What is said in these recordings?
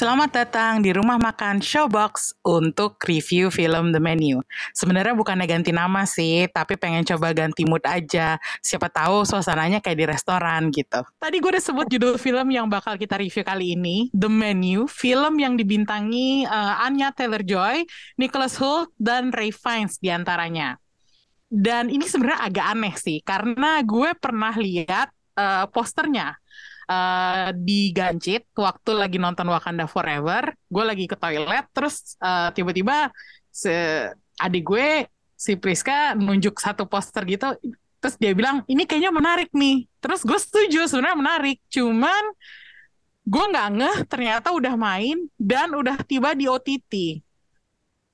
Selamat datang di rumah makan Showbox untuk review film The Menu. Sebenarnya bukannya ganti nama sih, tapi pengen coba ganti mood aja. Siapa tahu suasananya kayak di restoran gitu. Tadi gue udah sebut judul film yang bakal kita review kali ini, The Menu. Film yang dibintangi Anya Taylor-Joy, Nicholas Hoult, dan Ralph Fiennes diantaranya. Dan ini sebenarnya agak aneh sih, karena gue pernah lihat posternya. Di Ganchit waktu lagi nonton Wakanda Forever, gue lagi ke toilet, terus tiba-tiba adik gue si Priska nunjuk satu poster gitu, terus dia bilang ini kayaknya menarik nih, terus gue setuju sebenarnya menarik, cuman gue nggak ngeh ternyata udah main dan udah tiba di OTT.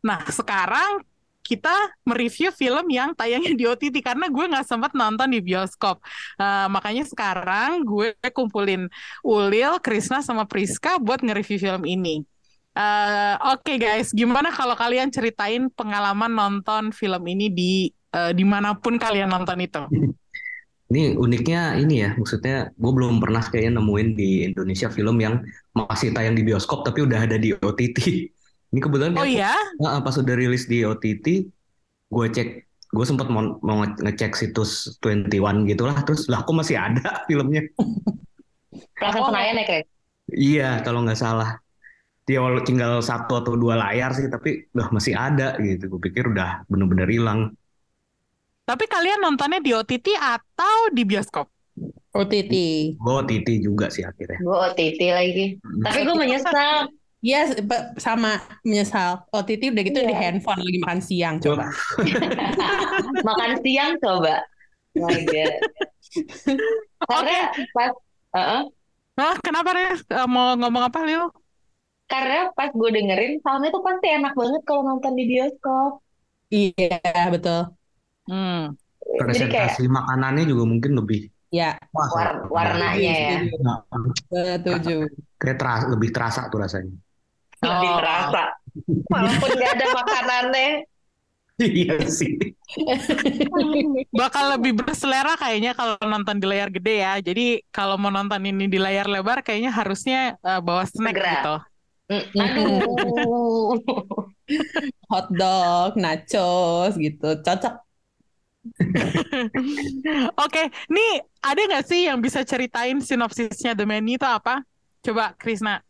Nah sekarang kita mereview film yang tayangnya di OTT karena gue nggak sempat nonton di bioskop. Makanya sekarang gue kumpulin Ulil, Krishna, sama Priska buat nge-review film ini. Oke guys, gimana kalau kalian ceritain pengalaman nonton film ini di dimanapun kalian nonton itu? Ini uniknya ini ya, maksudnya gue belum pernah kayaknya nemuin di Indonesia film yang masih tayang di bioskop tapi udah ada di OTT. Ini kebetulan pas udah rilis di OTT, gue sempat mau ngecek situs 21 gitu lah, terus lah kok masih ada filmnya. Langsung penayan ya, Kris? Iya, kalau nggak salah. Dia tinggal satu atau dua layar sih, tapi loh masih ada gitu. Gue pikir udah benar-benar hilang. Tapi kalian nontonnya di OTT atau di bioskop? OTT. Gue OTT juga sih akhirnya. Gue OTT lagi. Tapi gue menyesal. Iya, sama menyesal. OTT udah gitu yeah. Di handphone lagi makan siang coba. Makan siang coba. Oh my God. Karena pas kenapa Reh? Mau ngomong apa Lil? Karena pas gue dengerin soundnya tuh pasti enak banget kalau nonton di bioskop. Iya, betul. Presentasi makanannya juga mungkin lebih. Ya, warnanya ya. Setuju. Kayak lebih terasa tuh rasanya. Lebih terasa. Walaupun gak ada makanannya. Iya sih. Bakal lebih berselera kayaknya kalau nonton di layar gede ya. Jadi kalau mau nonton ini di layar lebar kayaknya harusnya bawa snack gitu. Aduh. Hotdog, nachos gitu. Cocok. Oke, nih ada gak sih yang bisa ceritain sinopsisnya The Menu itu apa? Coba Krishna.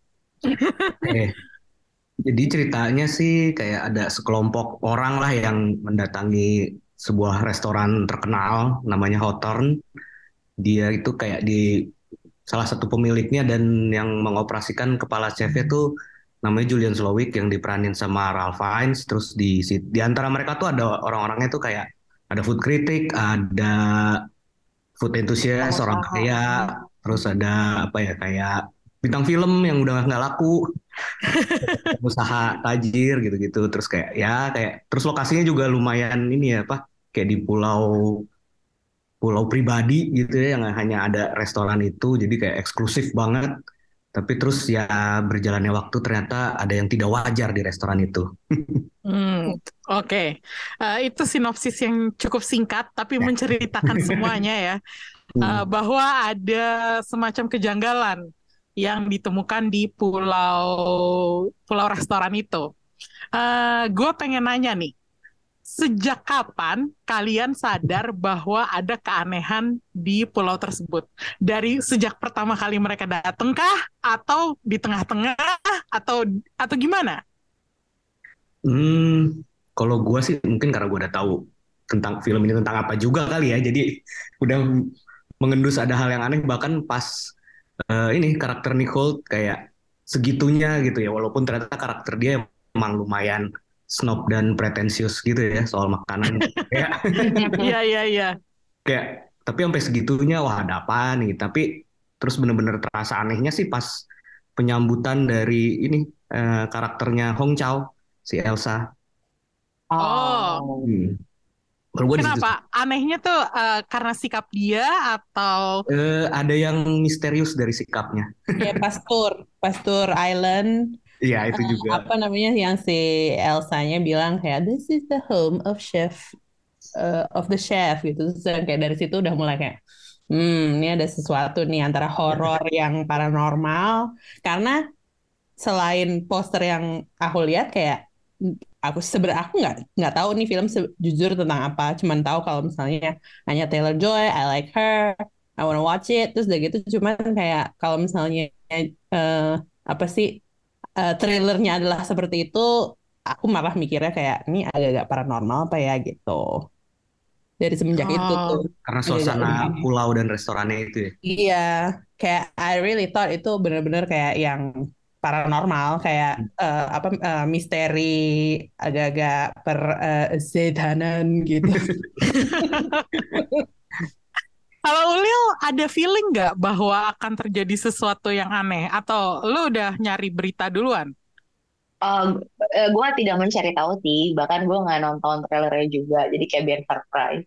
Jadi ceritanya sih kayak ada sekelompok orang lah yang mendatangi sebuah restoran terkenal namanya Hawthorn. Dia itu kayak di salah satu pemiliknya dan yang mengoperasikan kepala chefnya tuh namanya Julian Slowik yang diperanin sama Ralph Fiennes. Terus di antara mereka tuh ada orang-orangnya tuh kayak ada food critic, ada food enthusiast, orang kaya, terus ada apa ya kayak bintang film yang udah nggak laku, usaha tajir gitu-gitu, terus kayak terus lokasinya juga lumayan ini ya apa kayak di pulau pribadi gitu ya yang hanya ada restoran itu, jadi kayak eksklusif banget. Tapi terus ya berjalannya waktu ternyata ada yang tidak wajar di restoran itu. Oke. Itu sinopsis yang cukup singkat tapi menceritakan semuanya ya. Bahwa ada semacam kejanggalan yang ditemukan di pulau restoran itu. Gue pengen nanya nih. Sejak kapan kalian sadar bahwa ada keanehan di pulau tersebut? Dari sejak pertama kali mereka datang kah? Atau di tengah-tengah? Atau gimana? Kalau gue sih mungkin karena gue udah tahu tentang film ini tentang apa juga kali ya. Jadi udah mengendus ada hal yang aneh. Bahkan pas ini karakter Nicole kayak segitunya gitu ya. Walaupun ternyata karakter dia emang lumayan snob dan pretensius gitu ya soal makanan. Iya. Kayak tapi sampai segitunya wah ada apa nih. Tapi terus bener-bener terasa anehnya sih pas penyambutan dari ini karakternya Hong Chau si Elsa. Oh. Kenapa? Anehnya tuh karena sikap dia atau ada yang misterius dari sikapnya? Ya Pastor Island. Iya itu juga. Apa namanya yang si Elsanya bilang kayak this is the home of chef of the chef gitu. Terus kayak dari situ udah mulai kayak ini ada sesuatu nih antara horor yang paranormal karena selain poster yang aku lihat kayak aku nggak tahu nih film jujur tentang apa, cuman tahu kalau misalnya Anya Taylor-Joy, I like her, I wanna watch it, terus udah gitu cuman kayak kalau misalnya trailernya adalah seperti itu, aku malah mikirnya kayak ini agak-agak paranormal apa ya gitu. Dari semenjak itu tuh karena suasana pulau dan restorannya itu ya. Iya, kayak I really thought itu benar-benar kayak yang paranormal kayak misteri agak-agak perzetanan gitu. Kalau Ulil ada feeling nggak bahwa akan terjadi sesuatu yang aneh atau lu udah nyari berita duluan? Gue tidak mencari tahu sih, bahkan gue nggak nonton trailernya juga, jadi kayak biar surprise.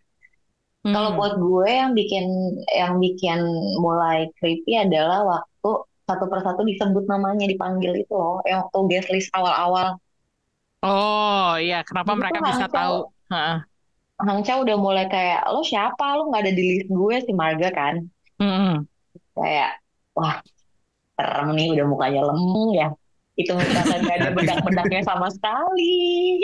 Kalau buat gue yang bikin mulai creepy adalah waktu satu persatu disebut namanya, dipanggil itu loh, yang waktu guest list awal-awal. Oh iya, kenapa itu mereka bisa tahu? Hong Chau udah mulai kayak, lo siapa? Lo nggak ada di list gue, si Marga kan? Kayak, wah, serem nih, udah mukanya lemu ya. Itu misalkan nggak ada bedak-bedaknya sama sekali.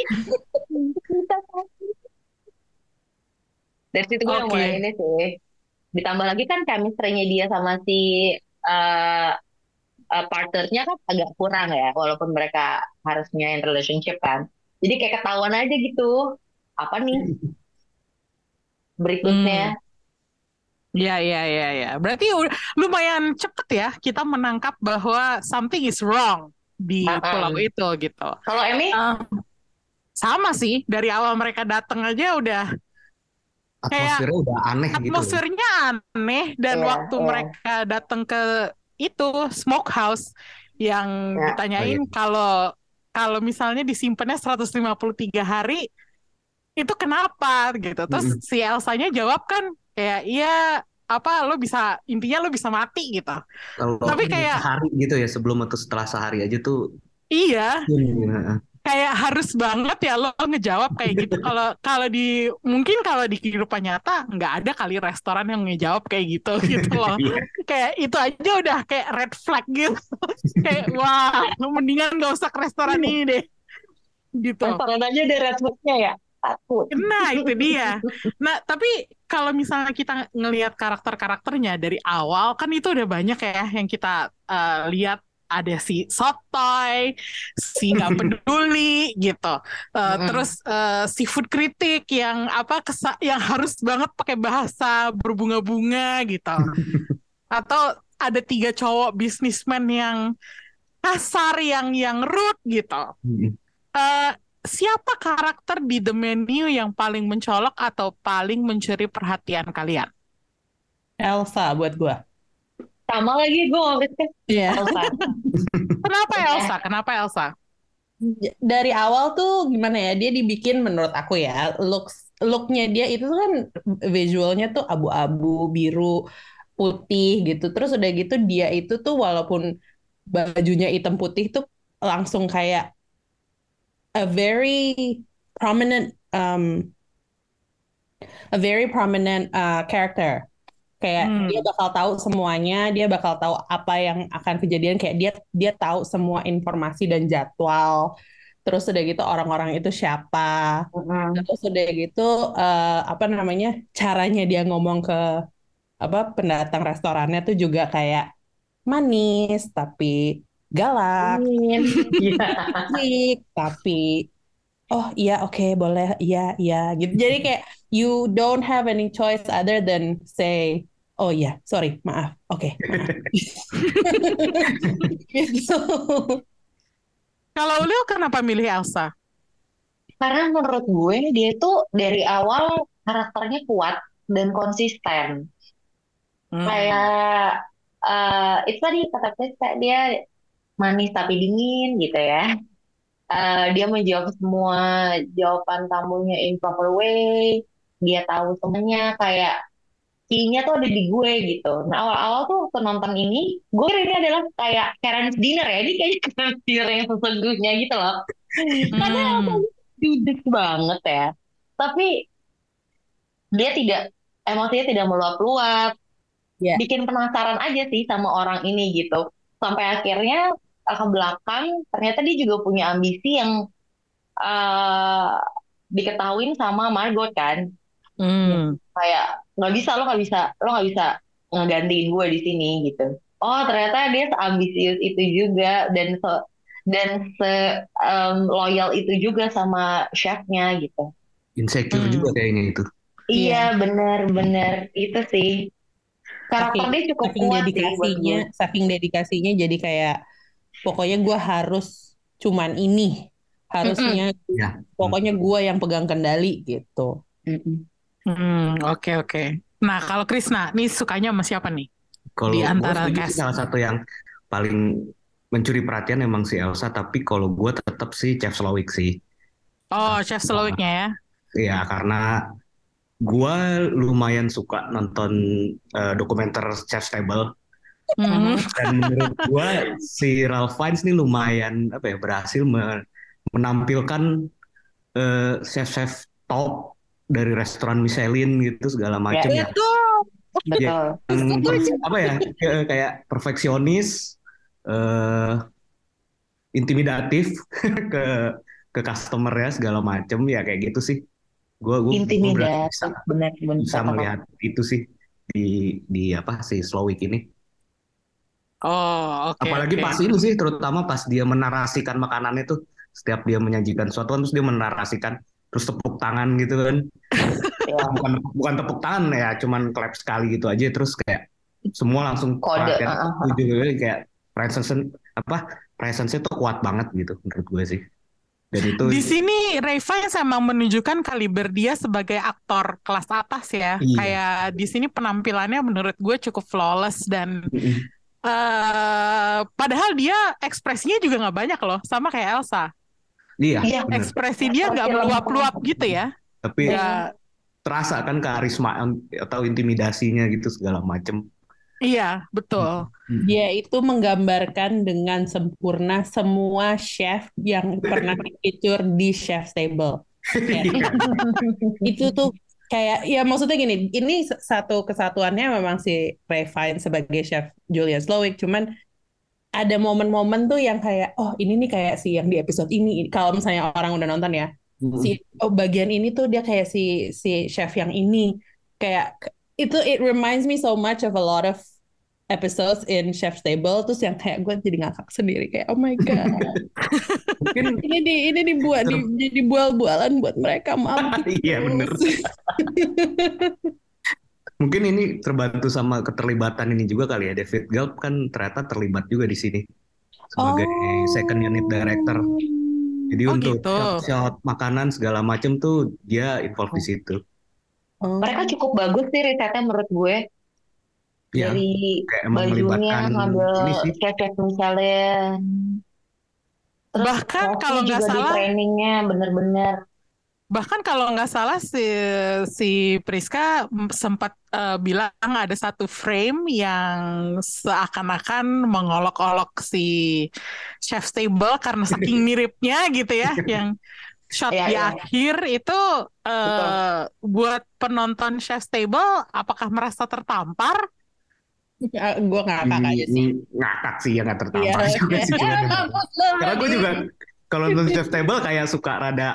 Dari situ gue mulai ini sih. Ditambah lagi kan chemistry-nya dia sama si partnernya kan agak kurang ya, walaupun mereka harusnya in relationship kan, jadi kayak ketahuan aja gitu apa nih berikutnya. Ya berarti lumayan cepet ya kita menangkap bahwa something is wrong di pulau itu gitu. Kalau Emi sama sih, dari awal mereka datang aja udah atmosfernya kayak, udah aneh gitu. Atmosfernya aneh dan waktu mereka datang ke itu smokehouse yang ditanyain kalau misalnya disimpannya 153 hari itu kenapa gitu. Terus si Elsanya jawab kan kayak iya apa intinya lo bisa mati gitu. Kalo tapi kayak sehari gitu ya, sebelum atau setelah sehari aja tuh. Iya. Kayak harus banget ya lo ngejawab kayak gitu. Kalau di kehidupan nyata nggak ada kali restoran yang ngejawab kayak gitu loh. Kayak itu aja udah kayak red flag gitu. Kayak wah, mendingan nggak usah ke restoran ini deh. Gitu. Restoran aja ada red flag-nya ya. Takut. Nah itu dia. Nah tapi kalau misalnya kita ngelihat karakter-karakternya dari awal kan itu udah banyak ya yang kita lihat. Ada si sotoy, si nggak peduli gitu, terus seafood kritik yang yang harus banget pakai bahasa berbunga-bunga gitu, atau ada 3 cowok bisnismen yang kasar, yang rude gitu. Siapa karakter di The Menu yang paling mencolok atau paling mencuri perhatian kalian? Elsa buat gue. Sama lagi gue mau Priska. Elsa. Kenapa Elsa? Dari awal tuh gimana ya, dia dibikin menurut aku ya, looknya dia itu kan visualnya tuh abu-abu, biru, putih gitu. Terus udah gitu dia itu tuh walaupun bajunya hitam putih tuh langsung kayak a very prominent character. Kayak dia bakal tahu semuanya, dia bakal tahu apa yang akan kejadian, kayak dia tahu semua informasi dan jadwal. Terus udah gitu orang-orang itu siapa. Terus udah gitu caranya dia ngomong ke pendatang restorannya tuh juga kayak manis tapi galak. Asik tapi oh iya oke boleh iya gitu. Jadi kayak you don't have any choice other than say, oh yeah, sorry, maaf, oke. So, kalau Leo kenapa milih Elsa? Karena menurut gue dia tuh dari awal karakternya kuat dan konsisten. Kayak itu tadi kata Krista, dia manis tapi dingin gitu ya. Dia menjawab semua jawaban tamunya in proper way. dia tahu temennya, kayak key-nya tuh ada di gue gitu. Nah awal-awal tuh penonton ini, gue kira ini adalah kayak Karen's Dinner ya, ini kayaknya Karen's Dinner yang sesungguhnya gitu loh. Karena awalnya judes banget ya, tapi dia tidak, emosinya tidak meluap-luap, bikin penasaran aja sih sama orang ini gitu. Sampai akhirnya ke belakang, ternyata dia juga punya ambisi yang diketahuin sama Margot kan, kayak lo nggak bisa ngegantiin gue di sini gitu. Oh ternyata dia ambisius itu juga dan loyal itu juga sama chefnya gitu. Insecure juga kayaknya itu. Iya benar-benar itu sih. Karakternya cukup kuat dedikasinya, ya, saking dedikasinya jadi kayak pokoknya gue harus cuman ini harusnya pokoknya gue yang pegang kendali gitu. Oke. Nah kalau Krishna nih sukanya sama siapa nih? Kalau di antara cast salah satu yang paling mencuri perhatian emang si Elsa, tapi kalau gue tetap si Chef Slowik sih. Oh Chef Slowiknya ya? Iya karena gue lumayan suka nonton dokumenter Chef's Table. Dan menurut gue si Ralph Fiennes nih lumayan berhasil menampilkan chef-chef top dari restoran Michelin gitu segala macam ya. Betul. Kayak perfeksionis, intimidatif ke customer-nya segala macam ya kayak gitu sih. Gue bisa melihat itu sih di si Slowik ini. Apalagi pas itu sih, terutama pas dia menarasikan makanannya tuh, setiap dia menyajikan sesuatu kan terus dia menarasikan, terus tepuk tangan gitu kan. bukan tepuk tangan ya, cuman clap sekali gitu aja, terus kayak semua langsung kode kayak presence-nya tuh kuat banget gitu menurut gue sih. Itu, di sini Ralph Fiennes emang menunjukkan kaliber dia sebagai aktor kelas atas ya. Iya. Kayak di sini penampilannya menurut gue cukup flawless dan padahal dia ekspresinya juga nggak banyak loh, sama kayak Elsa. Iya. Ekspresi dia nggak meluap-luap gitu ya. Tapi terasa kan karisma atau intimidasinya gitu segala macem. Iya, betul. Dia itu menggambarkan dengan sempurna semua chef yang pernah di-feature di Chef's Table. Itu tuh kayak, ya maksudnya gini, ini satu kesatuannya memang si Ralph Fiennes sebagai chef Julian Slowik, cuman ada momen-momen tuh yang kayak, oh ini nih kayak si yang di episode ini, kalau misalnya orang udah nonton ya, bagian ini tuh dia kayak si chef yang ini, kayak itu it reminds me so much of a lot of episodes in Chef's Table. Terus yang kayak gue jadi ngakak sendiri kayak oh my god. ini dibuat jadi bual-bualan buat mereka maaf. Iya benar. Mungkin ini terbantu sama keterlibatan ini juga kali ya, David Gelb kan ternyata terlibat juga di sini sebagai second unit director. Jadi untuk shot makanan segala macam tuh dia involved di situ. Mereka cukup bagus sih risetnya menurut gue. Ya, dari bajunya ngambil chef misalnya. Terus bahkan kalau nggak salah trainingnya bener-bener. Bahkan kalau nggak salah si Priska sempat bilang ada satu frame yang seakan-akan mengolok-olok si Chef's Table karena saking miripnya gitu ya yang shot akhir itu buat penonton Chef's Table apakah merasa tertampar? Gue ngakak aja sih. Ngakak sih ya, nggak tertampar juga sih. Karena gue juga kalau nonton Chef's Table kayak suka rada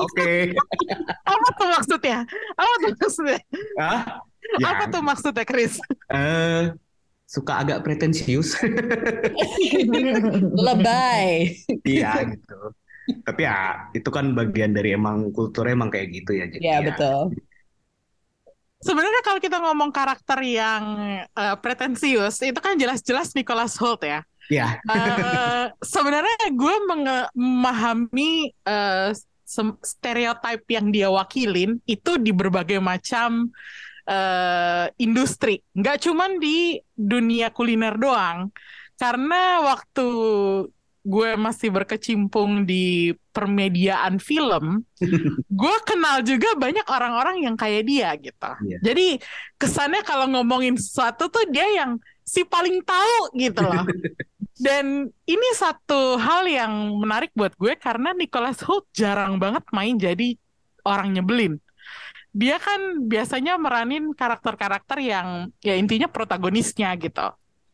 oke. Apa tuh maksudnya? Hah? Ya. Apa tuh maksudnya Chris? Suka agak pretensius. Lebay. Iya gitu. Tapi ya itu kan bagian dari emang kulturnya emang kayak gitu ya. Iya betul. Sebenarnya kalau kita ngomong karakter yang pretensius itu kan jelas-jelas Nicholas Hoult ya. Iya. Sebenarnya gue memahami stereotip yang dia wakilin itu di berbagai macam industri. Nggak cuman di dunia kuliner doang. Karena waktu gue masih berkecimpung di permediaan film, gue kenal juga banyak orang-orang yang kayak dia gitu. Yeah. Jadi kesannya kalau ngomongin sesuatu tuh dia yang si paling tahu gitu loh. Dan ini satu hal yang menarik buat gue karena Nicholas Hoult jarang banget main jadi orang nyebelin. Dia kan biasanya meranin karakter-karakter yang ya intinya protagonisnya gitu.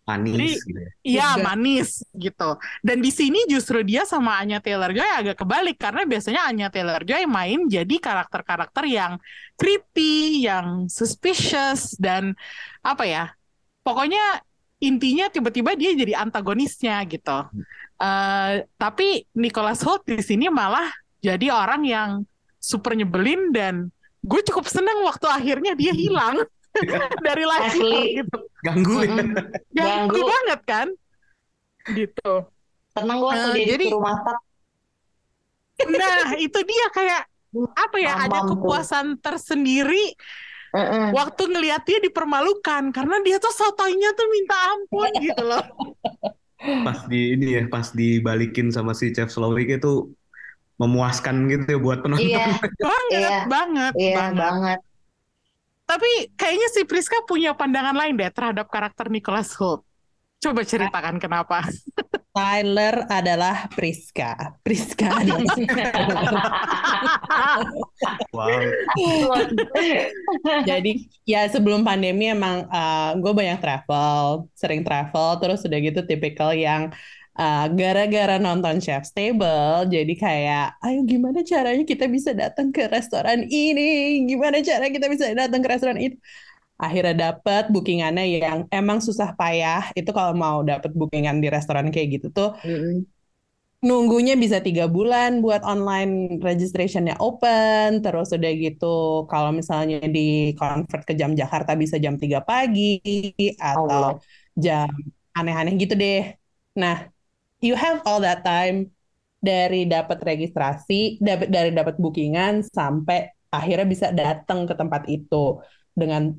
Manis. Iya, manis gitu. Dan di sini justru dia sama Anya Taylor-Joy agak kebalik karena biasanya Anya Taylor-Joy main jadi karakter-karakter yang creepy, yang suspicious dan apa ya? Pokoknya intinya tiba-tiba dia jadi antagonisnya gitu. Tapi Nicholas Hoult di sini malah jadi orang yang super nyebelin dan gue cukup seneng waktu akhirnya dia hilang dari live gitu. Ganggu ya? Ganggu banget kan? Gitu. Tenang gue sendiri jadi, di rumah tak. Nah itu dia kayak apa ya, ada kepuasan tersendiri waktu ngeliat dia dipermalukan. Karena dia tuh sotoynya tuh minta ampun gitu loh. Pas di ini ya, pas dibalikin sama si Chef Slowik itu memuaskan gitu ya buat penonton. Iya, banget. Tapi kayaknya si Priska punya pandangan lain deh terhadap karakter Nicholas Hoult. Coba ceritakan kenapa. Tyler adalah Priska. Priska adalah wow. Jadi ya sebelum pandemi emang gue banyak travel, sering travel, terus udah gitu tipikal yang gara-gara nonton Chef's Table, jadi kayak, ayo gimana caranya kita bisa datang ke restoran ini? Gimana cara kita bisa datang ke restoran itu? Akhirnya dapet bookingannya yang emang susah payah. Itu kalau mau dapet bookingan di restoran kayak gitu tuh, nunggunya bisa 3 bulan buat online registration-nya open. Terus udah gitu, kalau misalnya di convert ke jam Jakarta bisa jam 3 pagi, atau jam aneh-aneh gitu deh. Nah, you have all that time dari dapat registrasi, dapat bookingan sampai akhirnya bisa datang ke tempat itu dengan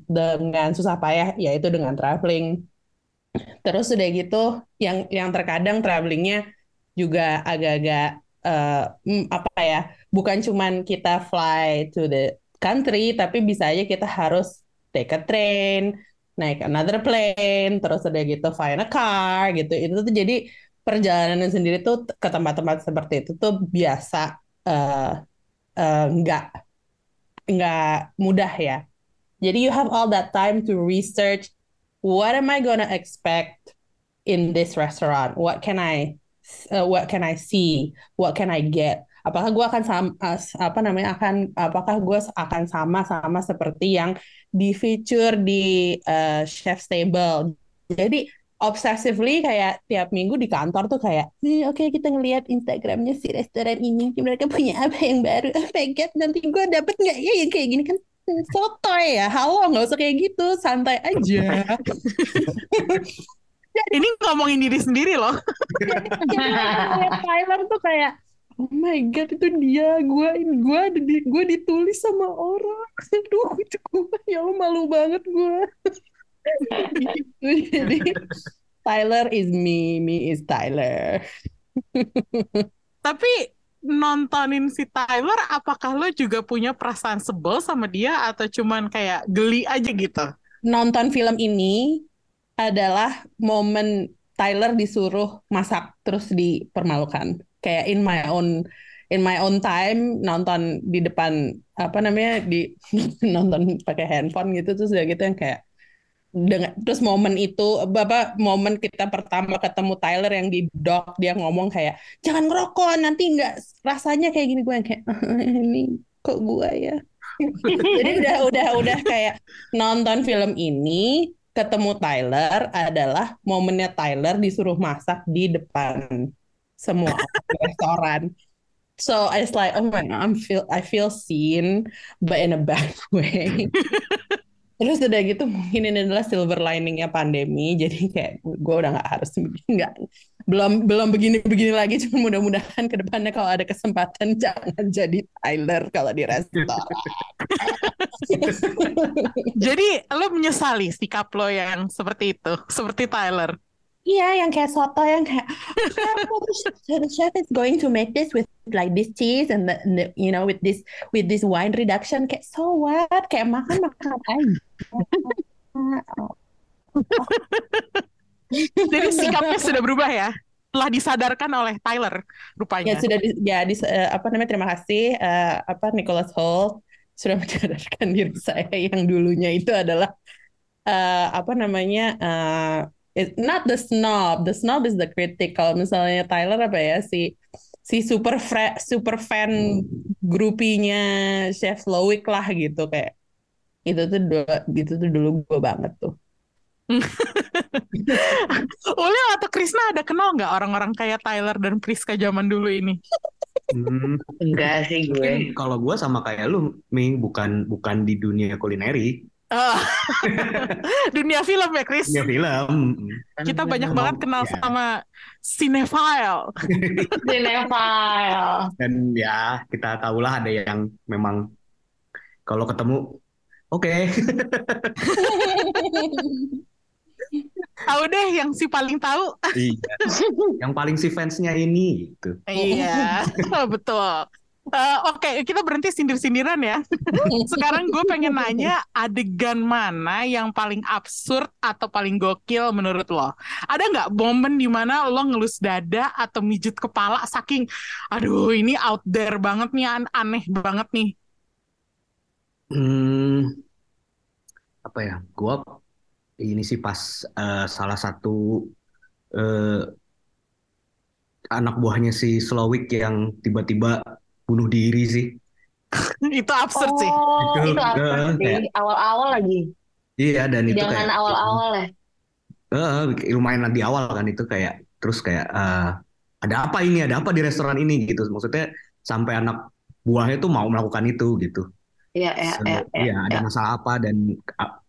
susah payah, yaitu dengan traveling. Terus udah gitu, yang terkadang travelingnya juga agak-agak apa ya? Bukan cuman kita fly to the country, tapi bisa aja kita harus take a train, naik another plane, terus ada gitu find a car gitu. Itu tuh jadi perjalanan sendiri tuh ke tempat-tempat seperti itu tuh biasa nggak mudah ya. Jadi you have all that time to research what am I gonna expect in this restaurant? What can I see? What can I get? Apakah gue akan sama, apakah gue akan sama seperti yang di feature di Chef's Table. Jadi obsessively kayak tiap minggu di kantor tuh kayak, oke, kita ngelihat Instagramnya si restoran ini, mereka punya apa yang baru, oh my god, nanti gue dapet nggak ya yang kayak gini kan sotoy ya, halo nggak usah kayak gitu, santai aja. Ini ngomongin diri sendiri loh. Tyler tuh kayak, oh my god, itu dia, gue ditulis sama orang, aduh cukup, ya lo malu banget gue. Jadi Tyler is me is Tyler. Tapi nontonin si Tyler, apakah lo juga punya perasaan sebel sama dia atau cuman kayak geli aja gitu? Nonton film ini adalah momen Tyler disuruh masak terus dipermalukan. Kayak in my own time, nonton di depan nonton pakai handphone gitu, terus udah gitu yang kayak dengan, terus momen itu momen kita pertama ketemu Tyler yang di dock dia ngomong kayak jangan ngerokok nanti nggak rasanya kayak gini, gue yang kayak ini kok gue ya. Jadi udah kayak nonton film ini ketemu Tyler adalah momennya Tyler disuruh masak di depan semua restoran. So it's like, oh my god, I feel seen but in a bad way. Terus udah gitu mungkin ini adalah silver lining-nya pandemi. Jadi kayak gue udah nggak harus belum begini-begini lagi. Cuma mudah-mudahan ke depannya kalau ada kesempatan jangan jadi Tyler kalau di restoran. Jadi lo menyesali sikap lo yang seperti itu, seperti Tyler? Iya, yang kayak soto yang kayak the chef is going to make this with like this cheese and the, you know with this wine reduction, kayak so what, kayak makan aja. Jadi sikapnya sudah berubah ya. Telah disadarkan oleh Tyler rupanya. Ya sudah terima kasih Nicholas Hoult sudah menyadarkan diri saya yang dulunya itu adalah it's not the snob. The snob is the critic. Kalau misalnya Tyler apa ya si super fan grupinya Chef Slowik lah gitu, kayak itu tuh dulu gue banget tuh. Ulil atau Krishna ada kenal nggak orang-orang kayak Tyler dan Priska zaman dulu ini? Enggak sih gue. Kalau gue sama kayak lu, Ming, bukan di dunia kulineri. Dunia film ya, Chris? Dunia film. Kita banyak banget kenal sama cinephile. Dan ya kita tahulah ada yang memang kalau ketemu oke. Tahu deh yang si paling tahu. Iya. Yang paling si fansnya ini gitu. Iya, betul. Oke, kita berhenti sindir-sindiran ya. Sekarang gue pengen nanya, adegan mana yang paling absurd atau paling gokil menurut lo? Ada nggak momen di mana lo ngelus dada atau mijit kepala saking, aduh ini out there banget nih, aneh banget nih? Apa ya? Gue ini sih pas salah satu anak buahnya si Slowik yang tiba-tiba bunuh diri sih. Itu absurd sih. Itu absurd sih. Awal-awal lagi. Iya, dan itu jangan kayak awal-awal ya. Lumayan di awal kan itu kayak terus kayak ada apa ini? Ada apa di restoran ini gitu. Maksudnya sampai anak buahnya tuh mau melakukan itu gitu. Iya, ada masalah apa dan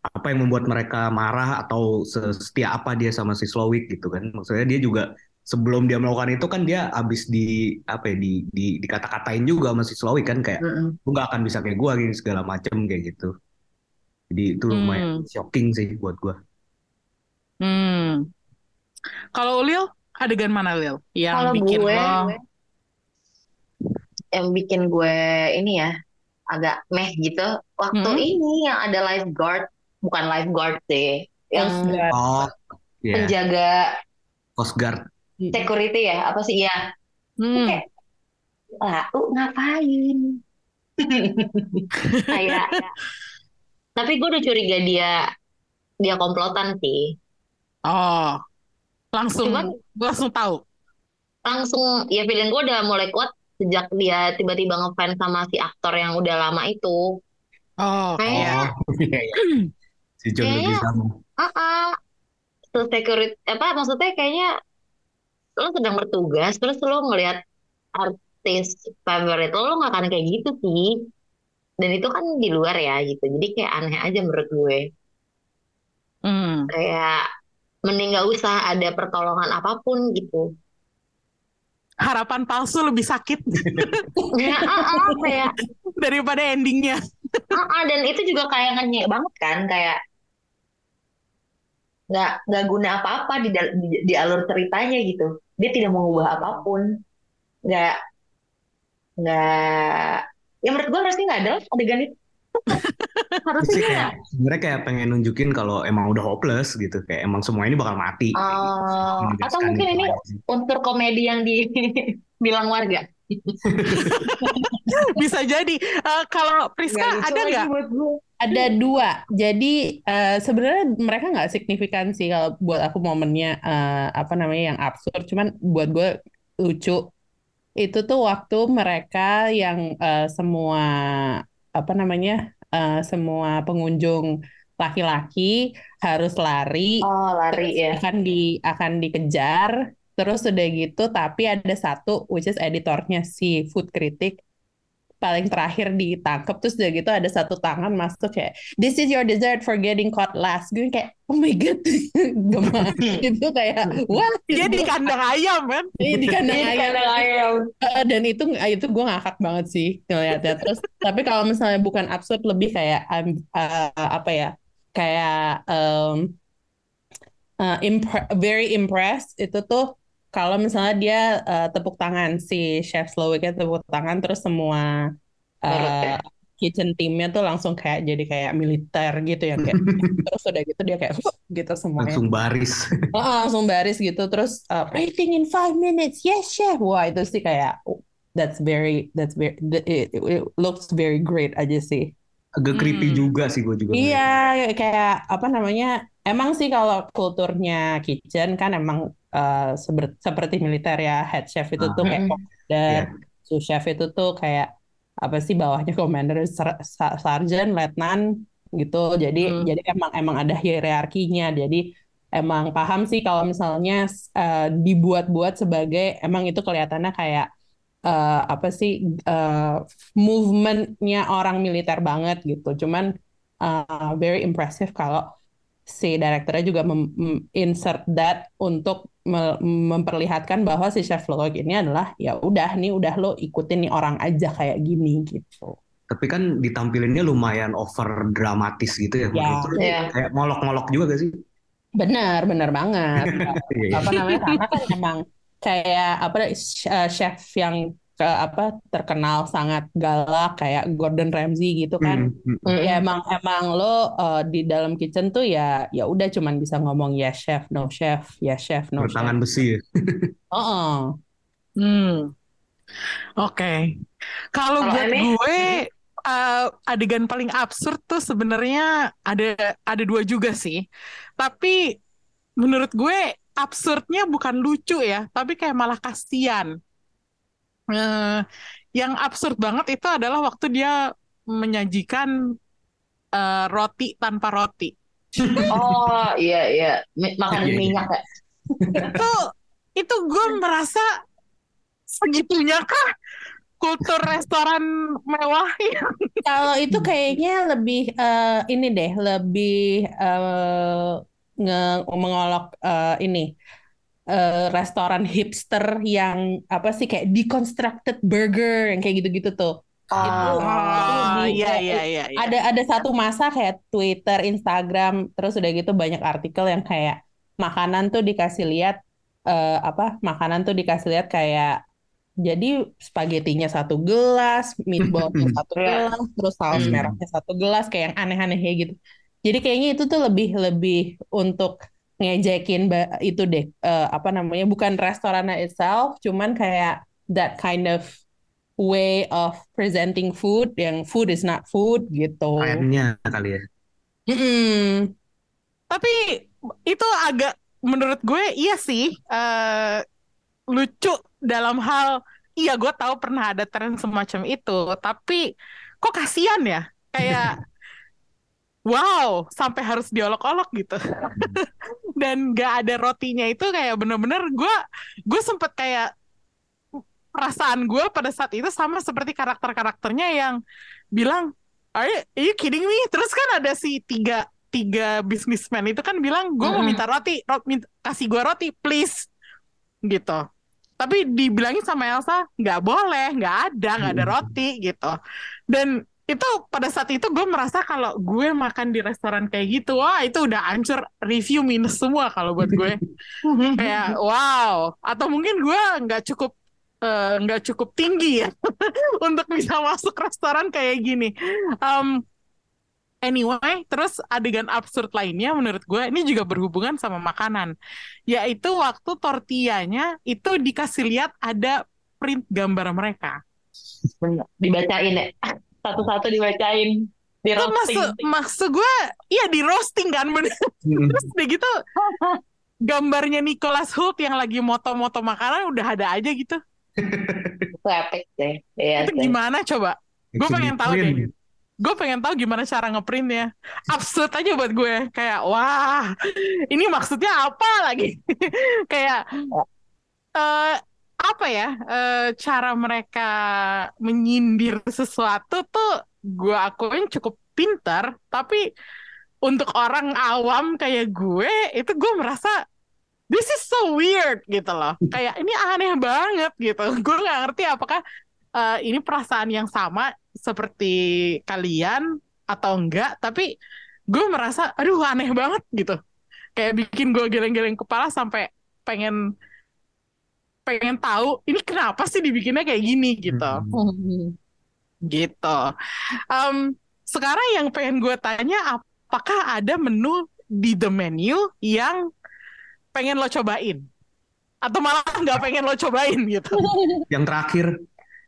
apa yang membuat mereka marah atau setia apa dia sama si Slowik gitu kan. Maksudnya dia juga sebelum dia melakukan itu kan dia abis dikata-katain juga sama si Slowik kan, kayak lu nggak akan bisa kayak gue gini segala macem kayak gitu. Jadi itu lumayan shocking sih buat gue. Kalau Ulil, adegan mana Ulil yang kalo bikin gue yang bikin gue ini ya agak meh gitu waktu ini yang ada lifeguard, bukan lifeguard sih, yang penjaga Coast Guard security ya, apa sih ya? Kayak, ngapain? Kayak, tapi gue udah curiga dia komplotan sih. Oh, langsung tahu. Langsung, ya feeling gue udah mulai kuat sejak dia tiba-tiba ngefans sama si aktor yang udah lama itu. Oh, kayak si John lebih sama. Security apa maksudnya kayaknya lo sedang bertugas terus lo ngelihat artis favorit lo nggak akan kayak gitu sih, dan itu kan di luar ya gitu, jadi kayak aneh aja menurut gue. Kayak mending nggak usah ada pertolongan apapun gitu. Harapan palsu lebih sakit kayak daripada endingnya. Dan itu juga kayak ngenyek banget kan, kayak nggak guna apa-apa di alur ceritanya gitu. Dia tidak mengubah apapun. Nggak. Ya menurut gue harusnya nggak ada adegan itu. Harusnya. Sebenarnya kayak pengen nunjukin kalau emang udah hopeless gitu, kayak emang semua ini bakal mati. Atau mungkin ini unsur komedi yang dibilang warga. Bisa jadi. Kalau Priska ada nggak? Ada dua. Jadi sebenarnya mereka nggak signifikan sih kalau buat aku momennya yang absurd. Cuman buat gue lucu itu tuh waktu mereka yang semua semua pengunjung laki-laki harus lari. Oh lari ya. Akan dikejar. Terus udah gitu, tapi ada satu which is editornya si food critic paling terakhir ditangkap, terus udah gitu ada satu tangan masuk kayak this is your dessert for getting caught last. Gue kayak oh my god, gemas itu kayak wah dia di kandang ayam kan? Iya di kandang ayam. Dan itu gue ngakak banget sih ngeliatnya. Terus tapi kalau misalnya bukan absurd lebih kayak very impressed itu tuh kalau misalnya dia tepuk tangan, si Chef Slowik-nya tepuk tangan, terus semua kitchen teamnya tuh langsung kayak jadi kayak militer gitu ya, kayak terus udah gitu dia kayak gitu semuanya langsung baris, langsung baris gitu, terus waiting in 5 minutes, yes chef. Wah itu sih kayak that's very it looks very great aja sih. Agak creepy juga sih gue juga. Iya, kayak apa namanya? Emang sih kalau kulturnya kitchen kan emang seperti militer ya, head chef itu tuh kayak commander, sous chef itu tuh kayak apa sih bawahnya commander, sergeant, letnan gitu. Jadi emang ada hierarkinya. Jadi emang paham sih kalau misalnya dibuat-buat sebagai emang itu kelihatannya kayak movementnya orang militer banget gitu. Cuman very impressive kalau si direkturnya juga insert that untuk memperlihatkan bahwa si chef Slowik ini adalah ya udah nih, udah lo ikutin nih orang aja kayak gini gitu. Tapi kan ditampilinnya lumayan over dramatis gitu ya. Yeah. Kayak molok-molok juga gak sih? Benar banget. Apa namanya? Karena kan emang kayak chef yang terkenal sangat galak kayak Gordon Ramsay gitu kan. Ya emang lo di dalam kitchen tuh ya udah cuman bisa ngomong yes chef, no chef, yes chef, no chef. Tangan besi ya. Oke. Kalau buat gue adegan paling absurd tuh sebenarnya ada dua juga sih. Tapi menurut gue absurdnya bukan lucu ya, tapi kayak malah kasian. Yang absurd banget itu adalah waktu dia menyajikan roti tanpa roti. Oh iya, makan minyak. Itu gue merasa segitunya kah kultur restoran mewah? Kalau itu kayaknya lebih mengolok restoran hipster yang apa sih kayak deconstructed burger yang kayak gitu-gitu tuh. Iya. Ada satu masa kayak Twitter, Instagram, terus udah gitu banyak artikel yang kayak makanan tuh dikasih lihat kayak jadi spagetinya 1 gelas, meatballnya 1 gelas, terus saus merahnya 1 gelas, kayak yang aneh-aneh kayak gitu. Jadi kayaknya itu tuh lebih untuk ngejekin itu deh, bukan restorannya itself, cuman kayak that kind of way of presenting food, yang food is not food gitu. Kayaknya kali ya. Tapi itu agak menurut gue iya sih lucu dalam hal iya gue tahu pernah ada tren semacam itu, tapi kok kasihan ya kayak. Wow, sampai harus diolok-olok gitu. Dan gak ada rotinya itu kayak bener-bener gue sempet kayak perasaan gue pada saat itu sama seperti karakter-karakternya yang bilang, are you kidding me? Terus kan ada si tiga businessman itu kan bilang, gue mau minta roti, kasih gue roti, please. Gitu. Tapi dibilangin sama Elsa, gak boleh, gak ada roti gitu. Dan itu pada saat itu gue merasa kalau gue makan di restoran kayak gitu, wah itu udah hancur, review minus semua kalau buat gue. Kayak wow, atau mungkin gue nggak cukup tinggi ya untuk bisa masuk restoran kayak gini. Anyway, terus adegan absurd lainnya menurut gue ini juga berhubungan sama makanan, yaitu waktu tortillanya itu dikasih lihat ada print gambar mereka, dibacain ya. Satu-satu dibacain, di roasting. Maksud gue, iya di roasting kan bener. Terus begitu gambarnya Nicholas Hoult yang lagi moto-moto makanan udah ada aja gitu. Itu epic deh. Iya, itu gimana coba? Gue pengen tahu deh. Gue pengen tahu gimana cara ngeprintnya. Absurd aja buat gue. Kayak wah, ini maksudnya apa lagi? Kayak cara mereka menyindir sesuatu tuh gue akuin cukup pintar, tapi untuk orang awam kayak gue itu gue merasa this is so weird gitu loh, kayak ini aneh banget gitu. Gue nggak ngerti apakah ini perasaan yang sama seperti kalian atau enggak, tapi gue merasa aduh aneh banget gitu. kayak bikin gue geleng-geleng kepala sampai pengen tahu ini kenapa sih dibikinnya kayak gini gitu. Gitu. Sekarang yang pengen gue tanya, apakah ada menu di The Menu yang pengen lo cobain? Atau malah nggak pengen lo cobain gitu? Yang terakhir.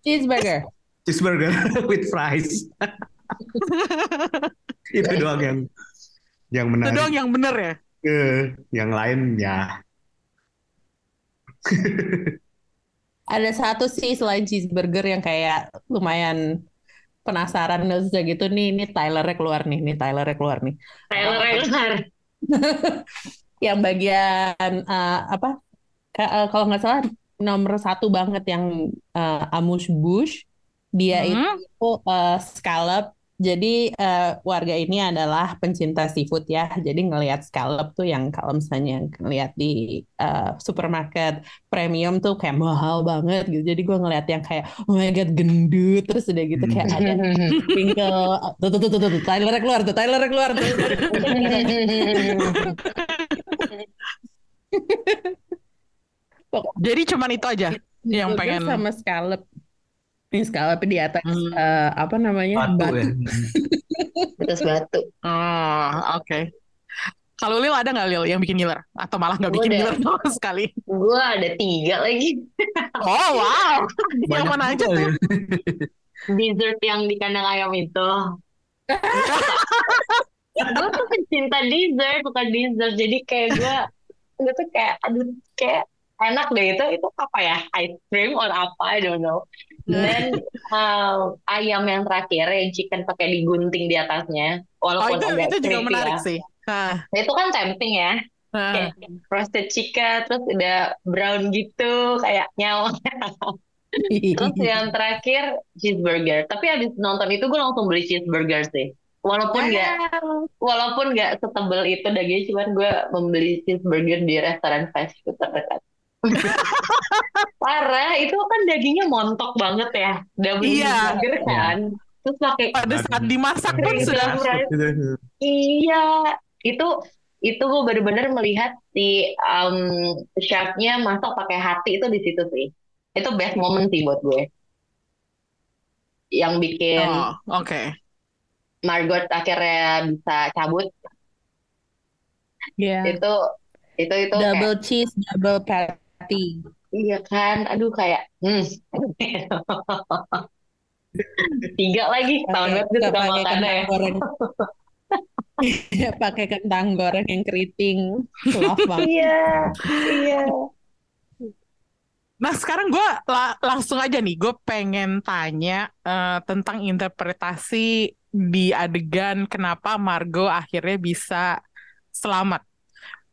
Cheeseburger. Cheeseburger with fries. Itu doang yang menarik. Itu doang yang bener ya? Yang lain ya. Ada satu sih selain cheeseburger yang kayak lumayan penasaran aja gitu nih, ini Tylernya keluar nih. Tylernya keluar. Yang bagian kalau nggak salah nomor 1 banget yang amuse bush dia itu scallop. Jadi warga ini adalah pencinta seafood ya. Jadi ngelihat scallop tuh yang kalau misalnya ngelihat di supermarket premium tuh kayak mahal banget gitu. Jadi gue ngelihat yang kayak oh my god gendut, terus udah gitu kayak ada single tuh Tylernya keluar tuh. Jadi cuman itu aja yang pengen sama scallop. Scallop di atas batu. Atas batu. Oh, oke. Okay. Kalau Lil ada nggak Lil yang bikin ngiler? Atau malah nggak bikin ngiler sama sekali? Gue ada 3 lagi. Oh wow. Yang mana aja tuh? Dessert yang di kandang ayam itu. Gue tuh pencinta dessert, bukan dessert. Jadi kayak gue tuh kayak enak deh itu apa ya, ice cream or apa, I don't know. Dan ayam yang terakhir yang chicken pakai digunting di atasnya, walaupun itu juga menarik ya. Sih. Nah, itu kan tempting ya. Kayak roasted chicken terus udah brown gitu kayak nyawa. Terus yang terakhir cheeseburger. Tapi abis nonton itu gue langsung beli cheeseburger sih. Walaupun nggak setebel itu dagingnya, cuman gue membeli cheeseburger di restoran fast food terdekat. Parah, itu kan dagingnya montok banget ya. Iya. Burger kan. Terus pakai pada saat dimasak pun sudah. Iya, itu gue benar-benar melihat si chefnya masak pakai hati itu di situ sih. Itu best moment sih buat gue. Yang bikin Margot akhirnya bisa cabut. Iya. Yeah. Itu double kayak, cheese, double patty. Iya kan, aduh kayak tiga lagi tahun lalu itu suka makan ya pakai kentang goreng yang keriting. Iya. Nah sekarang gue langsung aja nih, gue pengen tanya tentang interpretasi di adegan kenapa Margot akhirnya bisa selamat,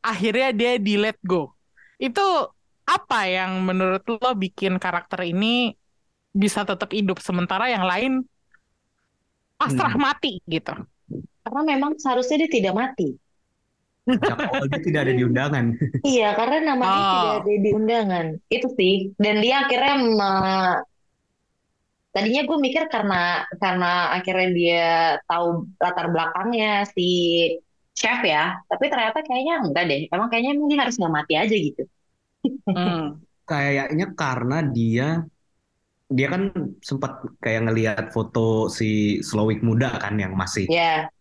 akhirnya dia di let go. Itu apa yang menurut lo bikin karakter ini bisa tetap hidup sementara yang lain pasrah mati gitu? Karena memang seharusnya dia tidak mati. Kalau dia tidak ada di undangan. Iya, karena namanya tidak ada di undangan. Itu sih. Dan dia akhirnya tadinya gue mikir karena akhirnya dia tahu latar belakangnya si chef ya. Tapi ternyata kayaknya enggak deh. Emang kayaknya mungkin harus nggak mati aja gitu. Kayaknya karena dia kan sempat kayak ngelihat foto si Slowik muda kan yang masih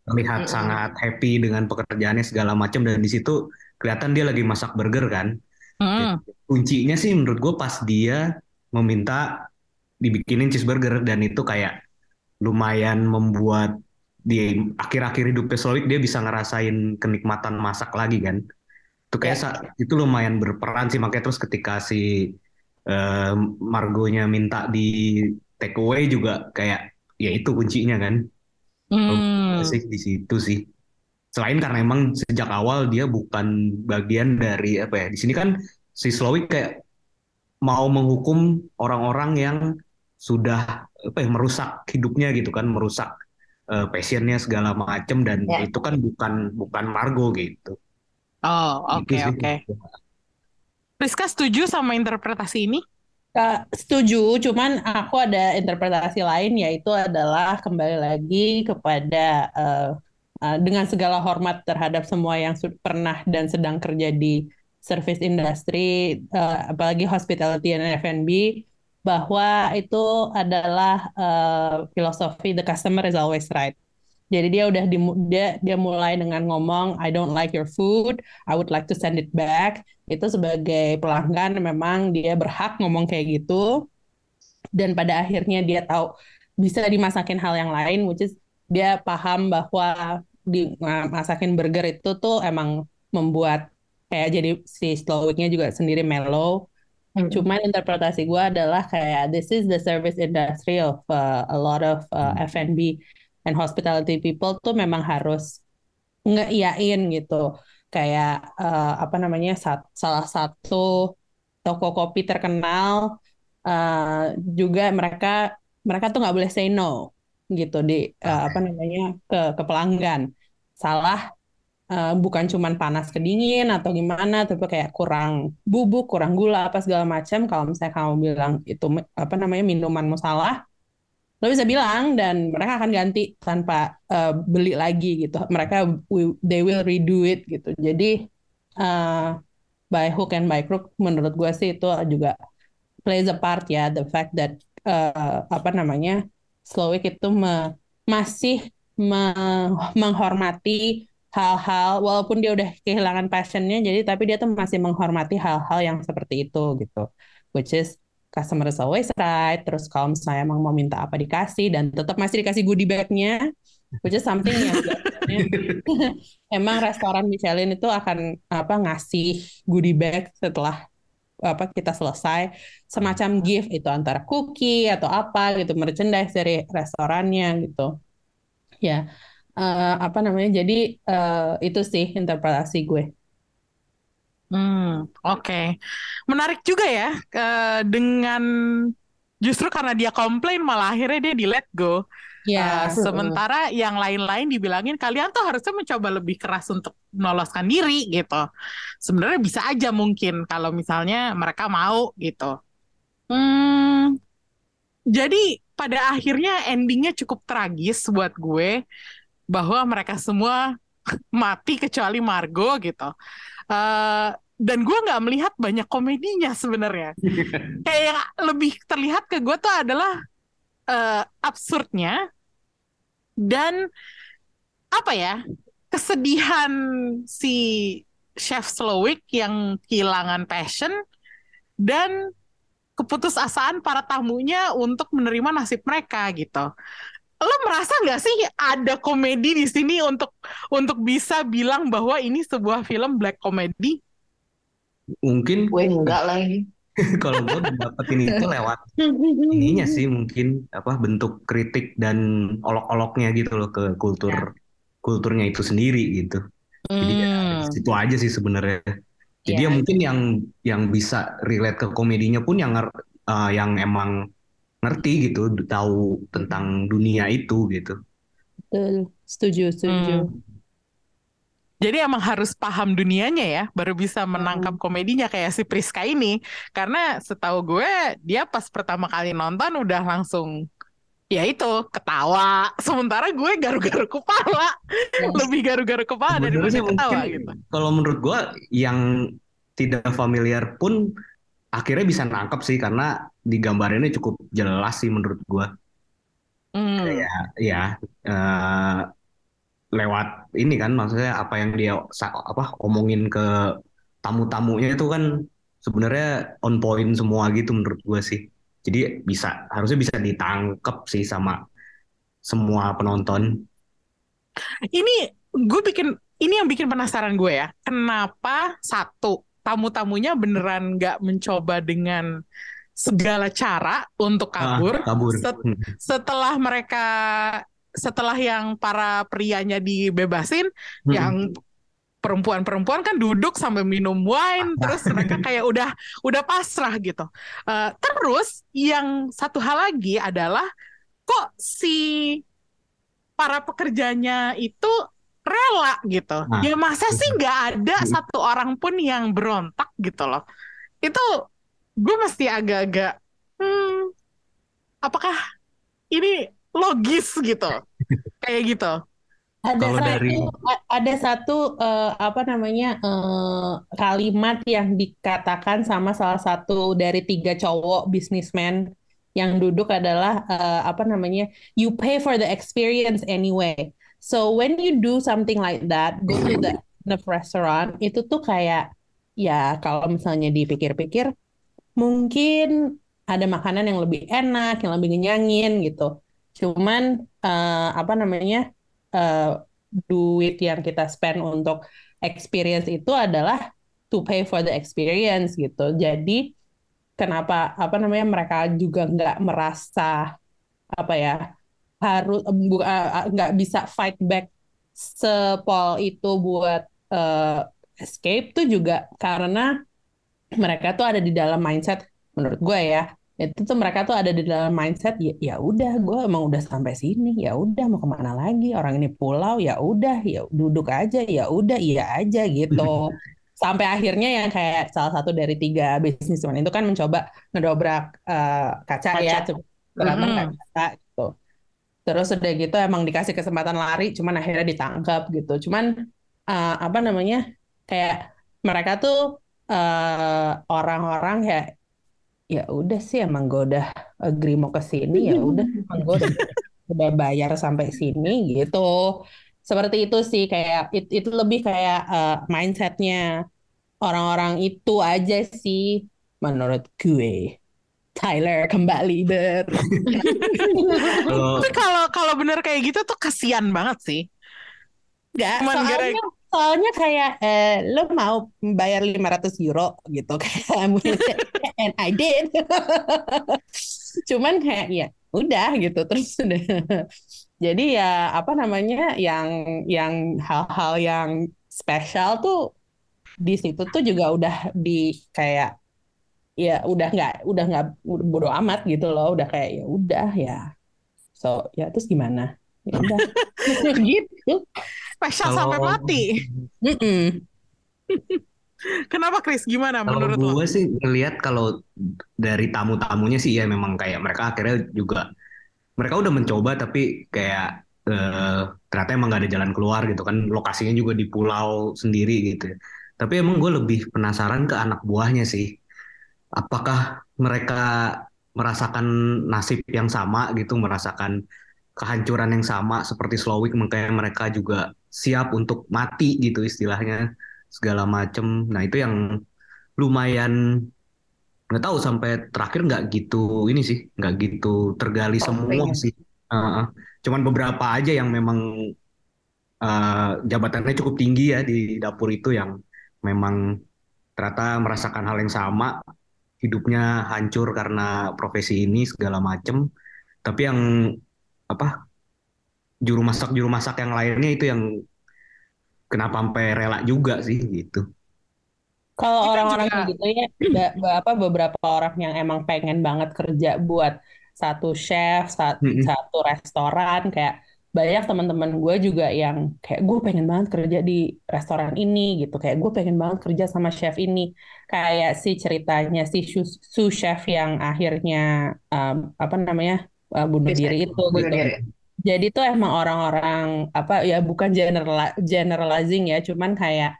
terlihat sangat happy dengan pekerjaannya segala macam, dan di situ kelihatan dia lagi masak burger kan. Jadi, kuncinya sih menurut gue pas dia meminta dibikinin cheeseburger, dan itu kayak lumayan membuat di akhir-akhir hidupnya Slowik dia bisa ngerasain kenikmatan masak lagi kan. Itu kayak itu lumayan berperan sih, makanya terus ketika si Margonya minta di take away juga kayak ya itu kuncinya kan. Di situ sih. Selain karena emang sejak awal dia bukan bagian dari apa ya. Di sini kan si Slowik kayak mau menghukum orang-orang yang sudah merusak hidupnya gitu kan, merusak passionnya segala macam, dan itu kan bukan Margo gitu. Oke. Priska setuju sama interpretasi ini? Setuju, cuman aku ada interpretasi lain, yaitu adalah kembali lagi kepada dengan segala hormat terhadap semua yang pernah dan sedang kerja di service industry, apalagi hospitality and F&B, bahwa itu adalah filosofi the customer is always right. Jadi dia mulai dengan ngomong, I don't like your food, I would like to send it back. Itu sebagai pelanggan memang dia berhak ngomong kayak gitu. Dan pada akhirnya dia tahu bisa dimasakin hal yang lain, which is dia paham bahwa dimasakin burger itu tuh emang membuat kayak jadi si Slowiknya juga sendiri mellow. Cuman interpretasi gue adalah kayak this is the service industry of a lot of F&B and hospitality people tuh memang harus ngeiyain gitu. Kayak salah satu toko kopi terkenal juga mereka tuh nggak boleh say no gitu di ke pelanggan. Salah bukan cuman panas kedingin atau gimana, tapi kayak kurang bubuk, kurang gula apa segala macam. Kalau misalnya kamu bilang itu minumanmu salah, lo bisa bilang dan mereka akan ganti tanpa beli lagi gitu. Mereka they will redo it gitu. Jadi by hook and by crook menurut gue sih itu juga plays a part ya, the fact that Slowik itu menghormati hal-hal walaupun dia udah kehilangan passionnya, jadi tapi dia tuh masih menghormati hal-hal yang seperti itu gitu, which is customer is always right. Terus kalau misalnya emang mau minta apa dikasih dan tetap masih dikasih goodie bag-nya, which is something yang emang restoran Michelin itu akan ngasih goodie bag setelah kita selesai, semacam gift itu antara cookie atau apa gitu, merchandise dari restorannya gitu. Ya, jadi itu sih interpretasi gue. Oke. Menarik juga ya, dengan justru karena dia komplain malah akhirnya dia di let go. Yeah. Sementara yang lain-lain dibilangin kalian tuh harusnya mencoba lebih keras untuk meloloskan diri gitu. Sebenarnya bisa aja mungkin kalau misalnya mereka mau gitu. Jadi pada akhirnya endingnya cukup tragis buat gue, bahwa mereka semua mati kecuali Margo gitu. Dan gue nggak melihat banyak komedinya sebenarnya. Kayak yang lebih terlihat ke gue tuh adalah absurdnya dan kesedihan si Chef Slowik yang kehilangan passion dan keputusasaan para tamunya untuk menerima nasib mereka gitu. Lo merasa nggak sih ada komedi di sini untuk bisa bilang bahwa ini sebuah film black comedy? Mungkin gue enggak lagi. Kalau gue dapetin itu lewat ininya sih, mungkin bentuk kritik dan olok-oloknya gitu loh ke kulturnya itu sendiri gitu. Jadi itu aja sih sebenarnya. Jadi ya mungkin yang bisa relate ke komedinya pun yang emang ngerti gitu, tahu tentang dunia itu gitu. Betul, setuju. Jadi emang harus paham dunianya ya, baru bisa menangkap komedinya kayak si Priska ini. Karena setahu gue, dia pas pertama kali nonton udah langsung, ya itu, ketawa. Sementara gue garu-garu kepala. Lebih garu-garu kepala daripada ketawa gitu. Kalau menurut gue, yang tidak familiar pun akhirnya bisa nangkap sih. Karena digambarannya cukup jelas sih menurut gue. Lewat ini kan, maksudnya apa yang dia omongin ke tamu-tamunya itu kan sebenarnya on point semua gitu menurut gue sih. Jadi harusnya bisa ditangkep sih sama semua penonton. Ini yang bikin penasaran gue ya. Kenapa satu, tamu-tamunya beneran nggak mencoba dengan segala cara untuk kabur. Setelah yang para prianya dibebasin, yang perempuan-perempuan kan duduk sambil minum wine, terus mereka kayak udah pasrah gitu. Terus yang satu hal lagi adalah kok si para pekerjanya itu rela gitu. Ya masa sih nggak ada satu orang pun yang berontak gitu loh. Itu gue mesti agak-agak, apakah ini logis gitu, kayak gitu. Ada satu kalimat yang dikatakan sama salah satu dari 3 cowok businessman yang duduk adalah you pay for the experience anyway. So when you do something like that, go to the restaurant, itu tuh kayak ya kalau misalnya dipikir-pikir mungkin ada makanan yang lebih enak, yang lebih ngenyangin gitu. Cuman duit yang kita spend untuk experience itu adalah to pay for the experience gitu. Jadi kenapa mereka juga nggak merasa harus nggak bisa fight back sepol itu buat escape tuh juga karena mereka tuh ada di dalam mindset, menurut gue ya, itu tuh mereka tuh ada di dalam mindset ya udah gue emang udah sampai sini, ya udah mau kemana lagi, orang ini pulau, ya udah ya duduk aja, ya udah iya aja gitu. Sampai akhirnya yang kayak salah satu dari 3 bisnismen itu kan mencoba ngedobrak kaca ya, kaca gitu. Terus udah gitu emang dikasih kesempatan lari, cuman akhirnya ditangkap gitu. Cuman kayak mereka tuh orang-orang kayak ya udah sih emang gue udah agree mau ke sini, ya udah emang gue udah bayar sampai sini gitu. Seperti itu sih, kayak itu lebih kayak mindsetnya orang-orang itu aja sih menurut gue. Tyler kembali ber. Tapi kalau bener kayak gitu tuh kasian banget sih. Gak, soalnya kayak lo mau bayar 500 euro gitu kayak and I did. Cuman kayak ya udah gitu terus udah. Jadi ya yang hal-hal yang spesial tuh di situ tuh juga udah di kayak ya udah nggak bodo amat gitu loh, udah kayak ya udah ya. So ya terus gimana? Ya udah. Gitu. Spesial sampai mati. Kenapa Chris? Gimana menurut lo? Gue sih ngelihat kalau dari tamu-tamunya sih ya memang kayak mereka akhirnya juga mereka udah mencoba tapi kayak ternyata emang gak ada jalan keluar gitu kan, lokasinya juga di pulau sendiri gitu. Tapi emang gue lebih penasaran ke anak buahnya sih. Apakah mereka merasakan nasib yang sama gitu, merasakan kehancuran yang sama seperti Slowik, makanya mereka juga siap untuk mati gitu istilahnya segala macem. Nah itu yang lumayan nggak tahu sampai terakhir nggak gitu ini sih, nggak gitu tergali semua sih. Cuman beberapa aja yang memang jabatannya cukup tinggi ya di dapur itu yang memang ternyata merasakan hal yang sama, hidupnya hancur karena profesi ini segala macem. Tapi yang juru masak yang lainnya itu yang kenapa sampai rela juga sih gitu. Kalau orang-orang gitu ya, beberapa orang yang emang pengen banget kerja buat satu chef, satu restoran, kayak banyak teman-teman gue juga yang kayak gue pengen banget kerja di restoran ini gitu, kayak gue pengen banget kerja sama chef ini, kayak si ceritanya si sous chef yang akhirnya bunuh diri itu gitu. Jadi tuh emang orang-orang bukan generalizing ya, cuman kayak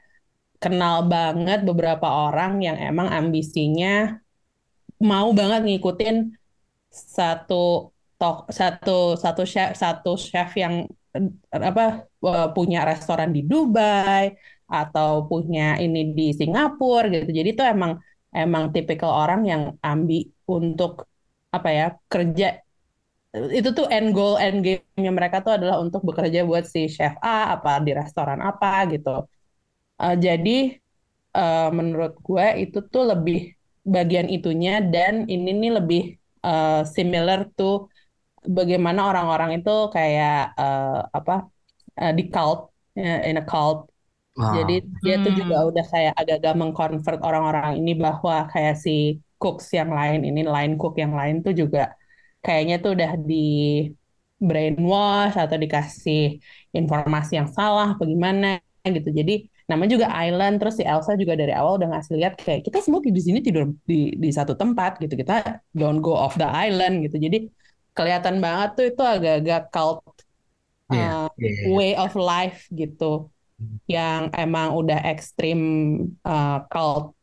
kenal banget beberapa orang yang emang ambisinya mau banget ngikutin satu chef yang punya restoran di Dubai atau punya ini di Singapura gitu. Jadi tuh emang tipikal orang yang ambi untuk kerja. Itu tuh end game-nya mereka tuh adalah untuk bekerja buat si chef A di restoran gitu. Jadi menurut gue itu tuh lebih bagian itunya, dan ini nih lebih similar to bagaimana orang-orang itu kayak di cult, in a cult. Wow. Jadi dia tuh juga udah kayak agak-agak meng-convert orang-orang ini bahwa kayak si cooks yang lain ini, line cook yang lain tuh juga kayaknya tuh udah di brainwash atau dikasih informasi yang salah bagaimana gitu. Jadi namanya juga island, terus si Elsa juga dari awal udah ngasih lihat kayak kita semua di sini tidur di satu tempat gitu, kita don't go off the island gitu. Jadi kelihatan banget tuh itu agak-agak cult way of life gitu yang emang udah ekstrim cult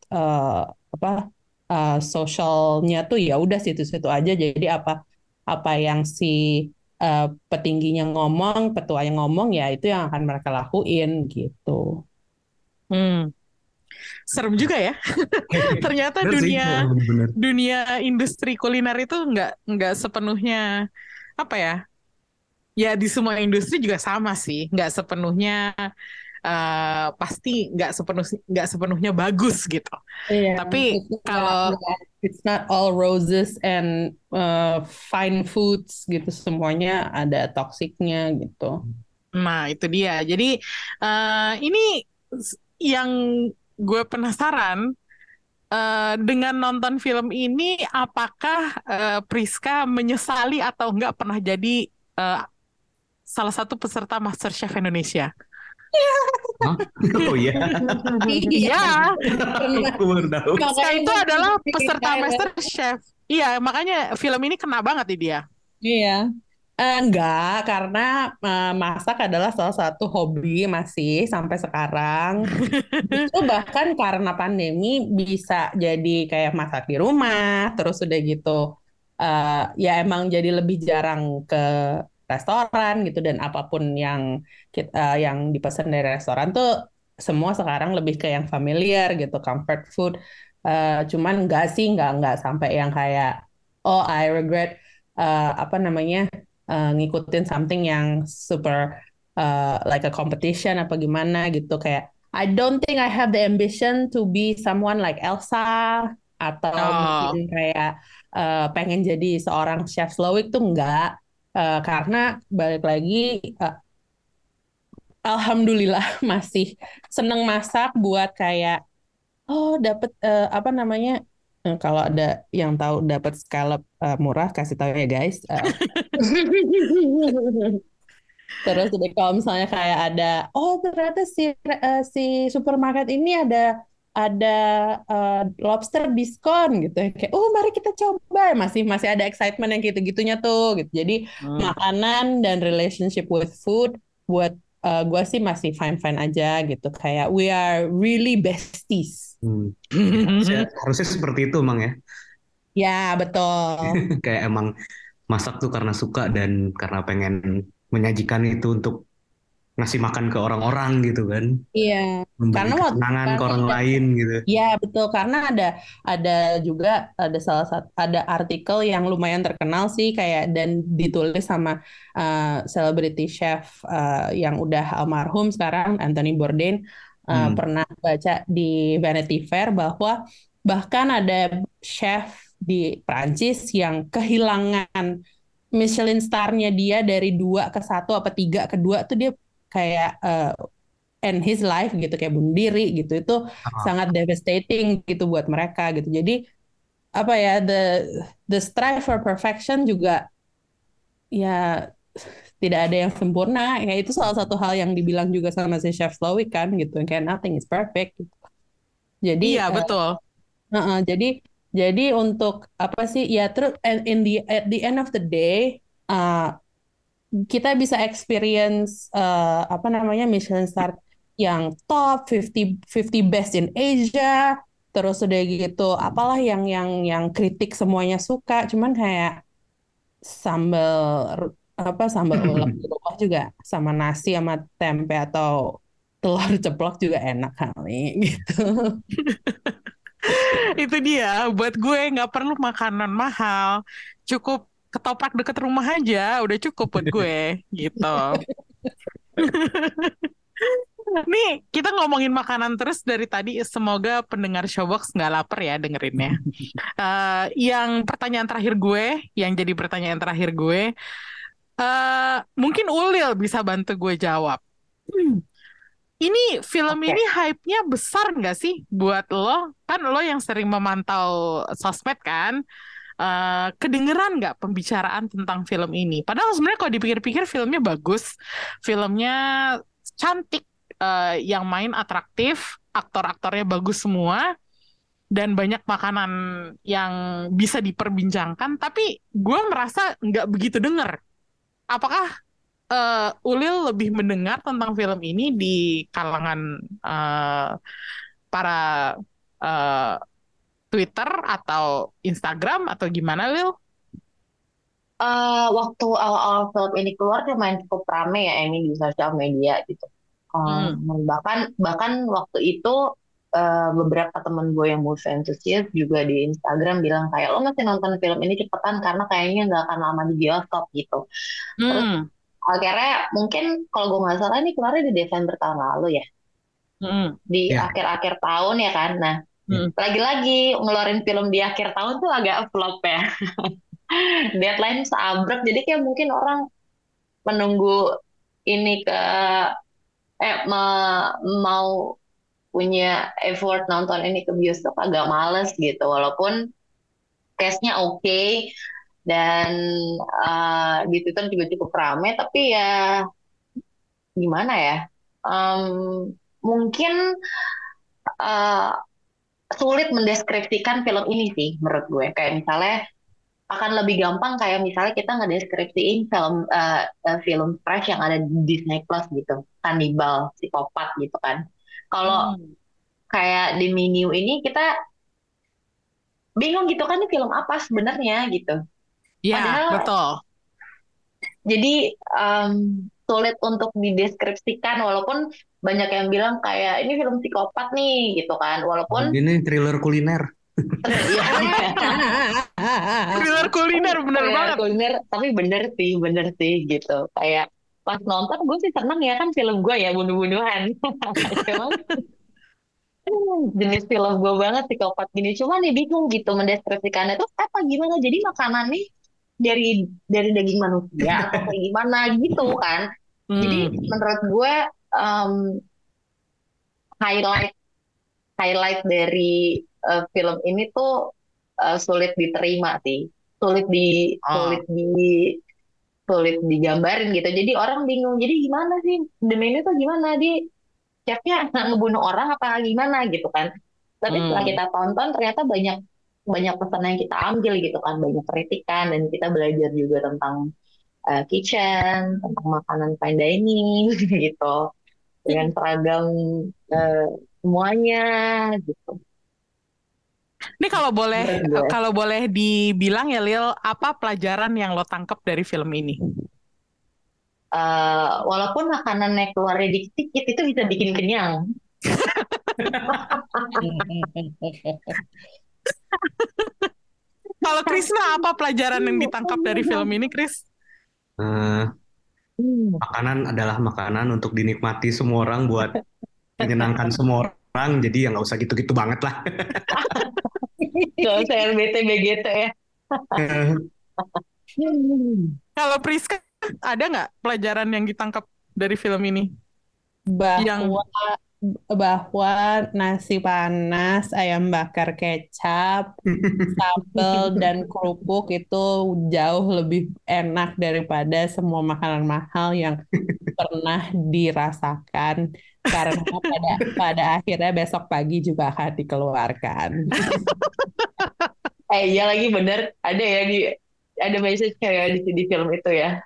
sosialnya tuh ya udah situ-situ aja. Jadi apa yang si petingginya ngomong, petuanya ngomong, ya itu yang akan mereka lakuin gitu. Serem juga ya. Ternyata dunia industri kuliner itu nggak sepenuhnya apa ya? Ya di semua industri juga sama sih, nggak sepenuhnya pasti nggak sepenuhnya bagus gitu. Yeah, tapi kalau it's not all roses and fine foods gitu, semuanya ada toksiknya gitu. Nah itu dia. Jadi ini yang gue penasaran dengan nonton film ini, apakah Priska menyesali atau enggak pernah jadi salah satu peserta Master Chef Indonesia? Hah? Oh iya. Iya. Priska itu adalah peserta Master Chef. Iya, makanya film ini kena banget di dia. Iya. Enggak, karena masak adalah salah satu hobi masih sampai sekarang. Itu bahkan karena pandemi bisa jadi kayak masak di rumah, terus udah gitu ya emang jadi lebih jarang ke restoran gitu, dan apapun yang dipesan dari restoran tuh semua sekarang lebih ke yang familiar gitu, comfort food. Cuman enggak sampai yang kayak oh I regret ngikutin something yang super like a competition apa gimana gitu, kayak I don't think I have the ambition to be someone like Elsa atau mungkin kayak pengen jadi seorang Chef Slowik tuh enggak, karena balik lagi alhamdulillah masih seneng masak buat kayak dapet kalau ada yang tahu dapat scallop murah kasih tahu ya guys. Terus kalau misalnya kayak ada ternyata si supermarket ini ada lobster diskon gitu, kayak mari kita coba, masih ada excitement yang gitu-gitunya tuh gitu. Jadi makanan dan relationship with food buat gue sih masih fine-fine aja gitu, kayak we are really besties. Harusnya seperti itu emang ya. Ya betul. Kayak emang masak tuh karena suka dan karena pengen menyajikan itu untuk ngasih makan ke orang-orang gitu kan. Iya. Memberi kesenangan ke orang lain gitu. Iya betul, karena ada artikel yang lumayan terkenal sih kayak, dan ditulis sama celebrity chef yang udah almarhum sekarang, Anthony Bourdain. Pernah baca di Vanity Fair bahwa bahkan ada chef di Perancis yang kehilangan Michelin star-nya dia dari 2 ke 1 apa 3 ke 2 tuh dia kayak end his life gitu, kayak bunuh diri gitu. Itu sangat devastating gitu buat mereka gitu. Jadi apa ya, the strive for perfection juga ya tidak ada yang sempurna. Ya itu salah satu hal yang dibilang juga sama si Chef Slowik kan gitu, kayak nothing is perfect gitu. Jadi iya betul. Jadi untuk apa sih ya, terus at the end of the day kita bisa experience Michelin star yang top 50 best in Asia, terus udah gitu apalah yang kritik semuanya suka, cuman kayak sambal ulek di bawah juga sama nasi sama tempe atau telur ceplok juga enak kali gitu. Itu dia, buat gue nggak perlu makanan mahal, cukup ketoprak deket rumah aja udah cukup buat gue gitu. Nih kita ngomongin makanan terus dari tadi, semoga pendengar Showbox nggak lapar ya dengerinnya. Yang jadi pertanyaan terakhir gue, mungkin Ulil bisa bantu gue jawab. Ini film ini hype-nya besar nggak sih buat lo? Kan lo yang sering memantau sosmed kan, kedengeran nggak pembicaraan tentang film ini? Padahal sebenarnya kalau dipikir-pikir filmnya bagus, filmnya cantik, yang main atraktif, aktor-aktornya bagus semua, dan banyak makanan yang bisa diperbincangkan. Tapi gue merasa nggak begitu denger. Apakah Ulil lebih mendengar tentang film ini di kalangan para Twitter atau Instagram atau gimana, Lil? Waktu awal-awal film ini keluar lumayan cukup rame ya ini di sosial media gitu. Bahkan waktu itu beberapa temen gue yang movie enthusiast juga di Instagram bilang kayak lo masih nonton film ini cepetan karena kayaknya nggak akan lama di bioskop gitu. Terus akhirnya mungkin kalau gue nggak salah ini keluarnya di Desember tahun lalu ya. Di akhir-akhir tahun ya kan. Nah lagi-lagi ngeluarin film di akhir tahun tuh agak flop ya. Deadline seabrek, jadi kayak mungkin orang menunggu ini ke mau punya effort nonton ini ke bioskop agak males gitu, walaupun cast-nya oke, dan di Twitter juga cukup rame, tapi ya gimana ya, mungkin sulit mendeskripsikan film ini sih menurut gue, kayak misalnya akan lebih gampang kayak misalnya kita ngedeskripsiin film trash yang ada di Disney Plus gitu, Hannibal, psikopat gitu kan. Kalau kayak The Menu ini kita bingung gitu kan, ini film apa sebenarnya gitu. Iya, betul. Jadi sulit untuk dideskripsikan, walaupun banyak yang bilang kayak ini film psikopat nih gitu kan, walaupun ini thriller kuliner. Thriller kuliner bener banget. Kuliner, tapi bener sih gitu. Kayak pas nonton gue sih seneng ya kan, film gue ya bunuh-bunuhan. Cuman jenis film gue banget psikopat gini. Cuman nih bingung gitu mendeskripsikannya tuh apa gimana. Jadi makanan nih dari daging manusia atau gimana gitu kan. Jadi menurut gue highlight dari film ini tuh sulit diterima sih, sulit digambarin gitu. Jadi orang bingung. Jadi gimana sih The Menu tuh gimana, di chefnya ngebunuh orang apa gimana gitu kan. Tapi setelah kita tonton ternyata banyak pesan yang kita ambil gitu kan, banyak kritikan, dan kita belajar juga tentang kitchen, tentang makanan fine dining gitu dengan seragam semuanya gitu. Ini kalau boleh dibilang ya Lil, apa pelajaran yang lo tangkap dari film ini? Walaupun makanannya keluar dikit-dikit itu bisa bikin kenyang. Kalau Krishna, apa pelajaran yang ditangkap dari film ini, Kris? Makanan adalah makanan untuk dinikmati semua orang, buat menyenangkan semua orang. Jadi ya nggak usah gitu-gitu banget lah. Kalau saya RBT-BGT ya. Kalau Priska, ada nggak pelajaran yang ditangkap dari film ini? Bahwa nasi panas, ayam bakar kecap, sambal dan kerupuk itu jauh lebih enak daripada semua makanan mahal yang pernah dirasakan. Karena pada akhirnya besok pagi juga akan dikeluarkan. Iya lagi bener, ada ya ada message kayak di film itu ya.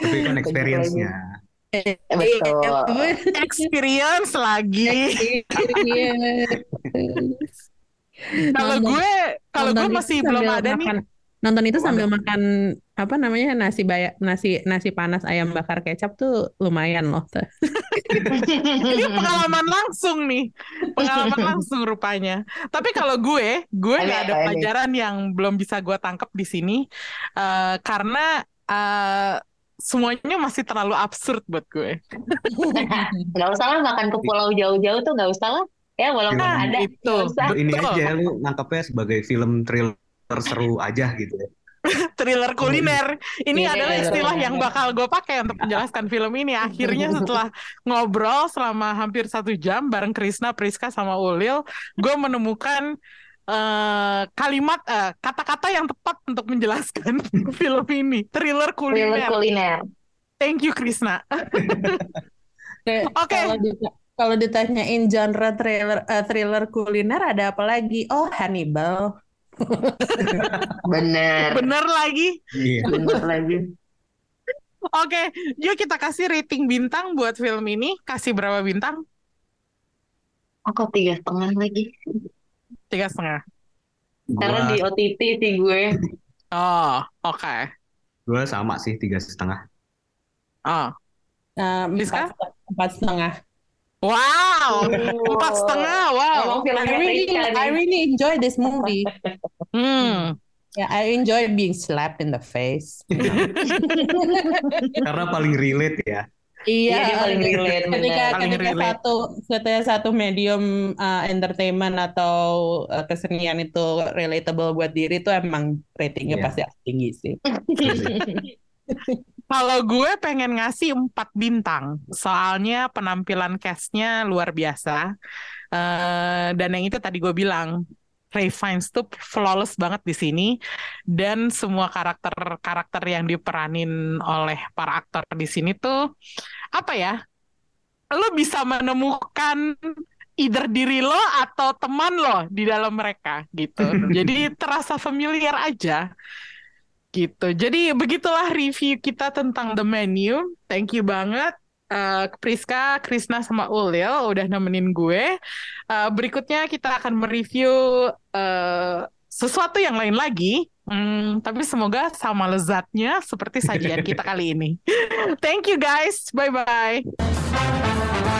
Tapi kan experience-nya. Betul. Experience lagi. Kalau gue masih belum ada nih. Nonton itu sambil makan apa namanya nasi panas ayam bakar kecap tuh lumayan loh. Ini pengalaman langsung rupanya. Tapi kalau gue nggak ada pelajaran yang belum bisa gue tangkap di sini karena semuanya masih terlalu absurd buat gue. Nggak usah lah makan ke pulau jauh-jauh tuh, nggak usah lah ya, walaupun ada itu. Ini aja lu nangkapnya sebagai film thriller terseru aja gitu ya. Thriller kuliner. Ini adalah istilah yang bakal gue pakai untuk menjelaskan film ini. Akhirnya setelah ngobrol selama hampir 1 jam bareng Krishna, Priska sama Ulil, gue menemukan kata-kata yang tepat untuk menjelaskan film ini. Thriller kuliner. Thriller kuliner. Thank you Krishna. Oke. Kalau ditanyain genre thriller kuliner ada apa lagi? Oh, Hannibal. Bener lagi. Oke, yuk kita kasih rating bintang buat film ini. Kasih berapa bintang? Aku 3,5 lagi. 3,5. Karena di OTT sih gue. Oh, oke. Okay. Gue sama sih 3,5. Oh. 4,5. Wow, 4,5. Wow. I really enjoy this movie. Yeah, I enjoy being slapped in the face. Karena paling relate ya. Iya, paling relate. Ketika satu medium entertainment atau kesenian itu relatable buat diri tuh emang ratingnya pasti tinggi sih. Kalau gue pengen ngasih 4 bintang, soalnya penampilan cast-nya luar biasa. Dan yang itu tadi gue bilang, Ralph Fiennes tuh flawless banget di sini, dan semua karakter yang diperanin oleh para aktor di sini tuh apa ya? Lo bisa menemukan either diri lo atau teman lo di dalam mereka gitu. Jadi terasa familiar aja. Gitu. Jadi begitulah review kita tentang The Menu. Thank you banget Priska, Krishna sama Ulil udah nemenin gue. Berikutnya kita akan mereview sesuatu yang lain lagi. Tapi semoga sama lezatnya seperti sajian kita kali ini. Thank you guys. Bye bye.